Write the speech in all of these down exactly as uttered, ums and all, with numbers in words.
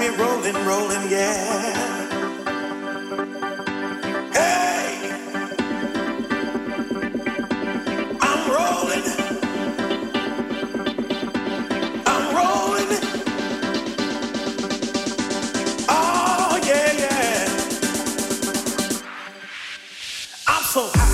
got me rolling, rolling, yeah. Hey, I'm rolling, I'm rolling. Oh yeah, yeah. I'm so high.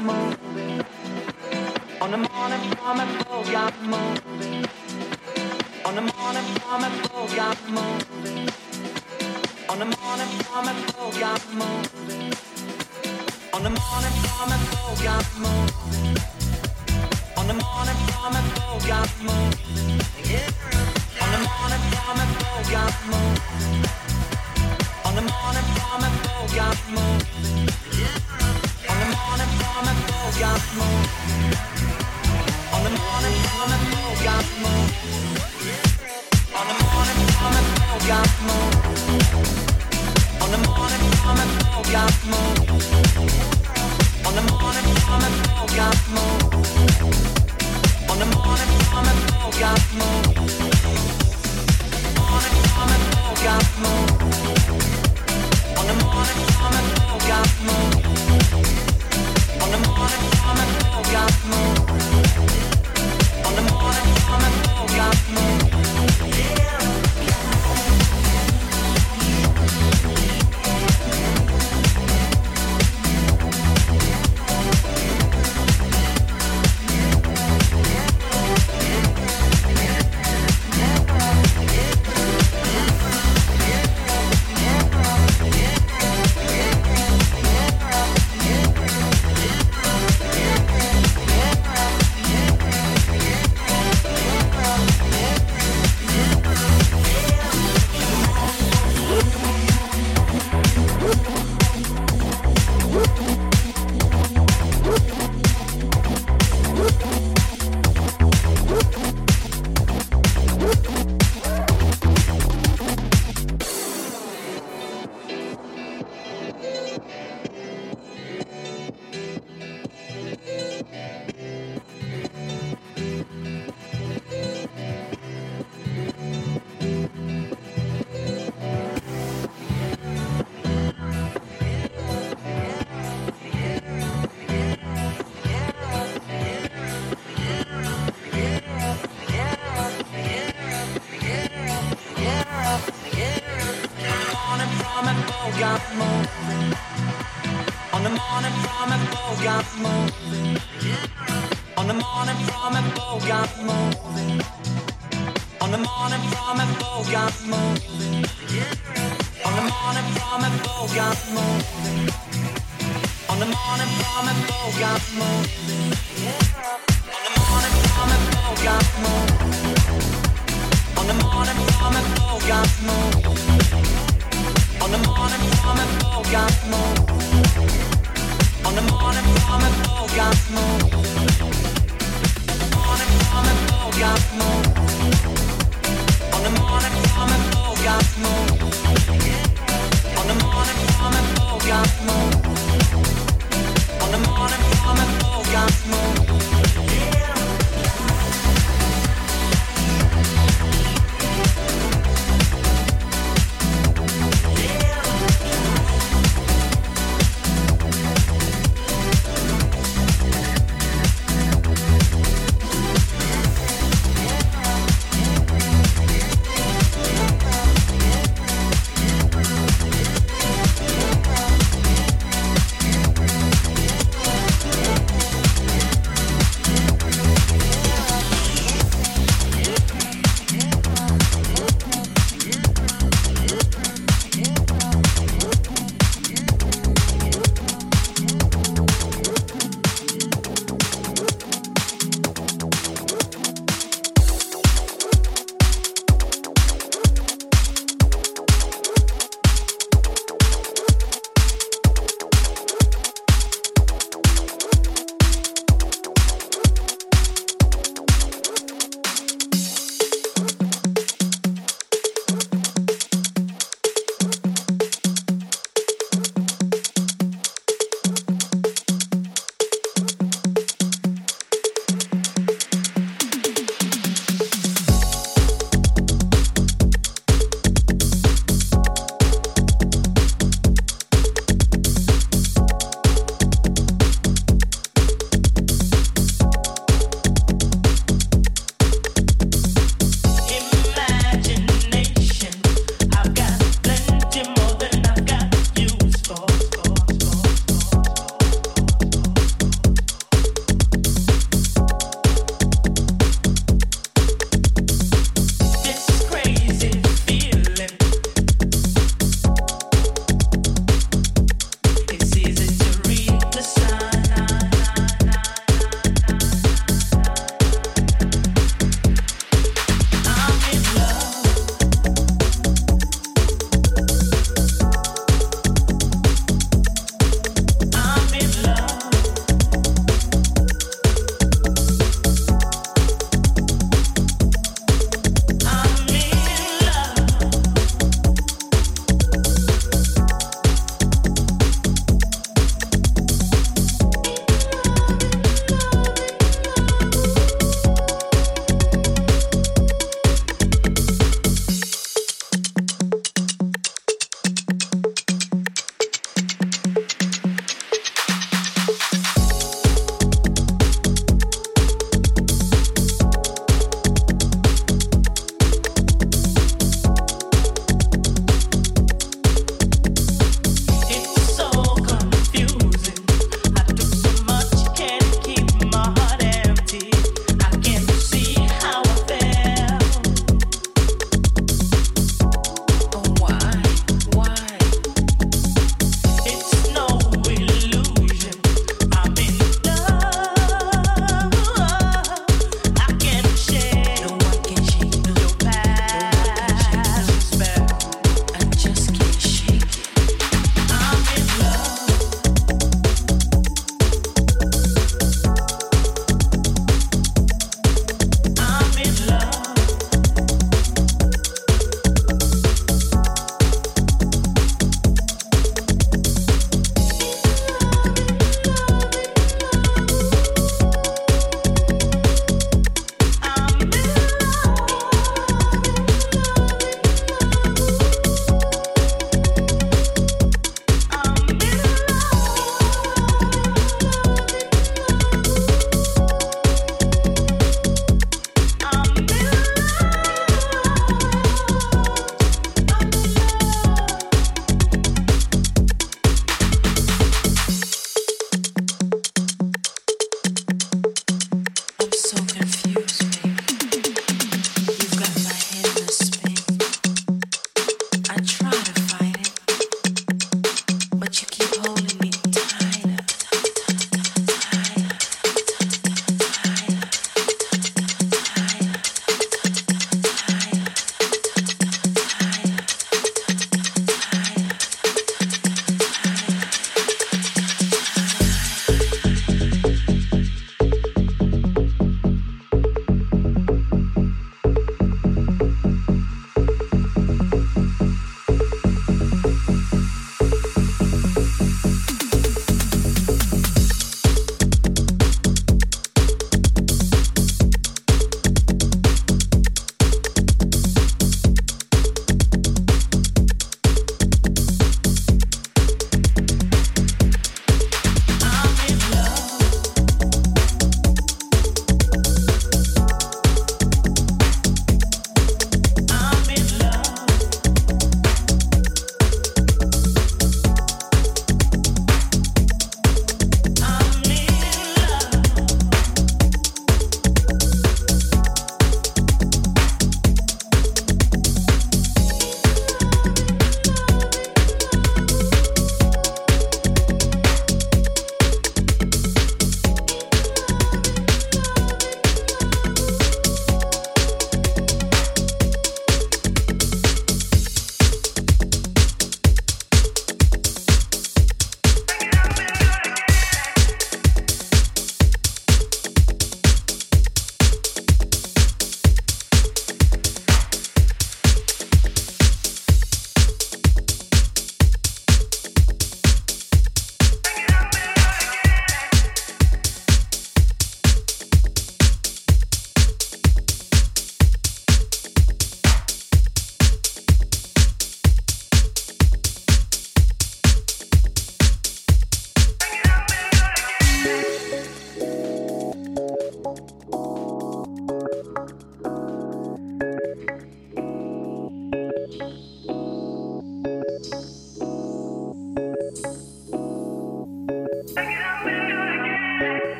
moving. On the morning from it, ball got moving. On the morning from it, ball got moving. On the morning from it, ball got moving. On the morning from it, ball got moving. On the morning from it, ball got moving. On the morning from it, ball got moving. On the morning from it, ball got moving. On the morning from the floor got moved. On the morning from the floor got moved. On the morning from the floor got moved. On the morning from the floor got moved. On the morning from the floor got moved. Morning from the floor got moved. On the morning from the floor got moved. On the morning from the floor got moved. On the morning from the floor got moved.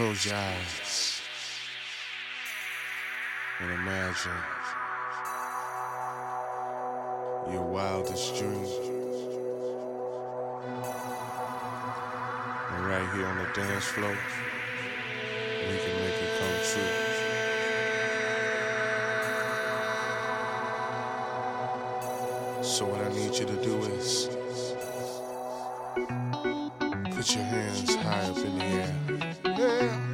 Close your eyes and imagine your wildest dreams. And right here on the dance floor, we can make it come true. So what I need you to do is put your hands high up in the air. Yeah.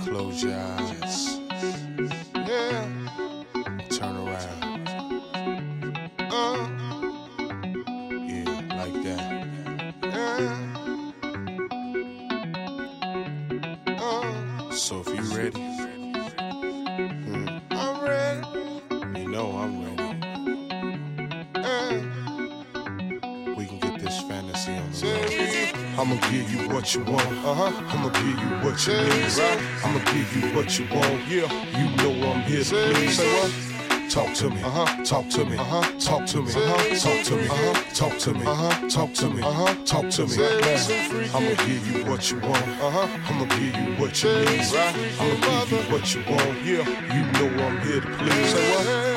Close your eyes. Yeah. Turn around. Uh. Yeah, like that. Yeah. Uh. So if you're ready, hmm. I'm ready. You know I'm ready. Yeah. We can get this fantasy on the road. I'ma give you what you want, uh-huh. I'ma give you what you need, right? I'ma give you what you want, yeah. You know I'm here, please. Talk to me, uh-huh. Talk to me, uh-huh. Talk to me, uh-huh. Talk to me, uh-huh. Talk to me, uh-huh. Talk to me, uh-huh. Talk to me. I'ma give you what you want, uh-huh. I'ma give you what you need, right? I'ma give you what you want, yeah. You know I'm here to please. Say what?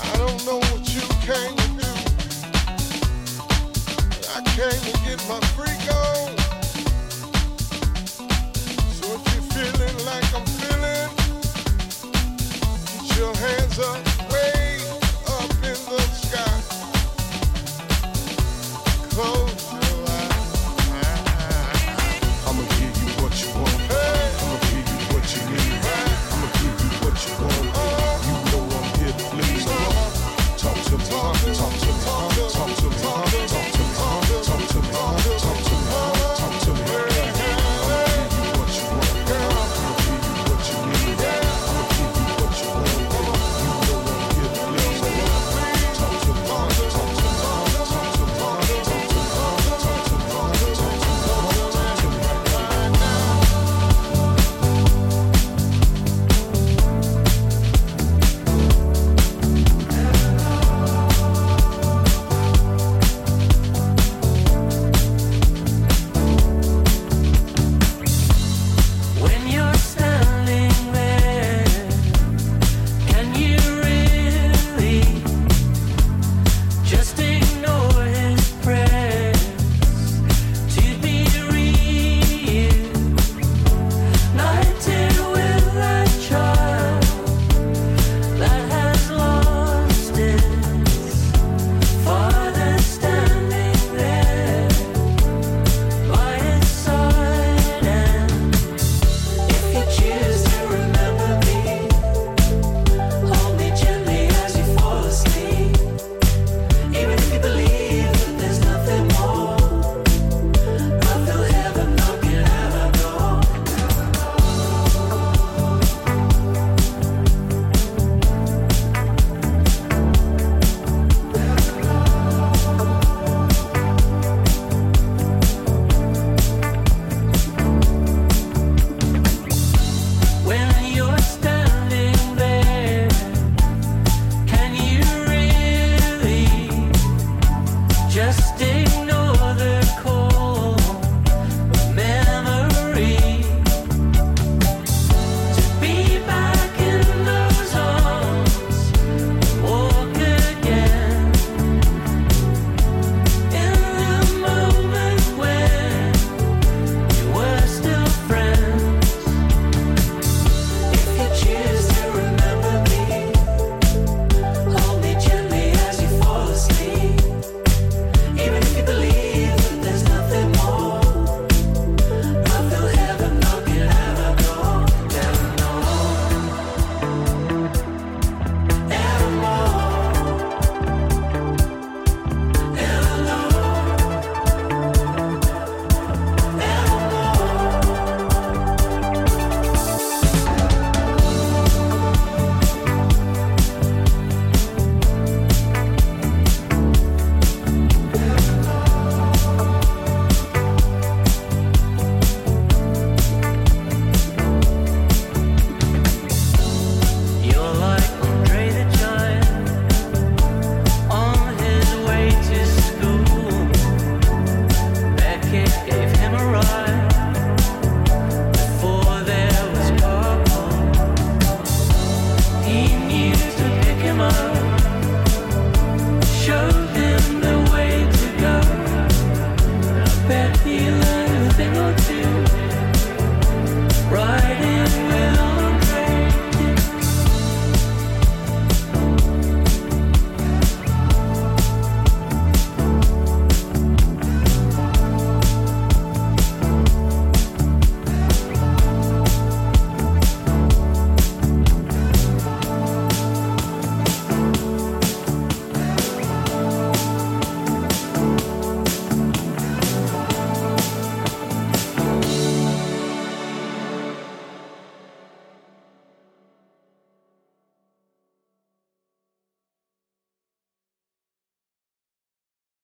I don't know what you came to do. your step.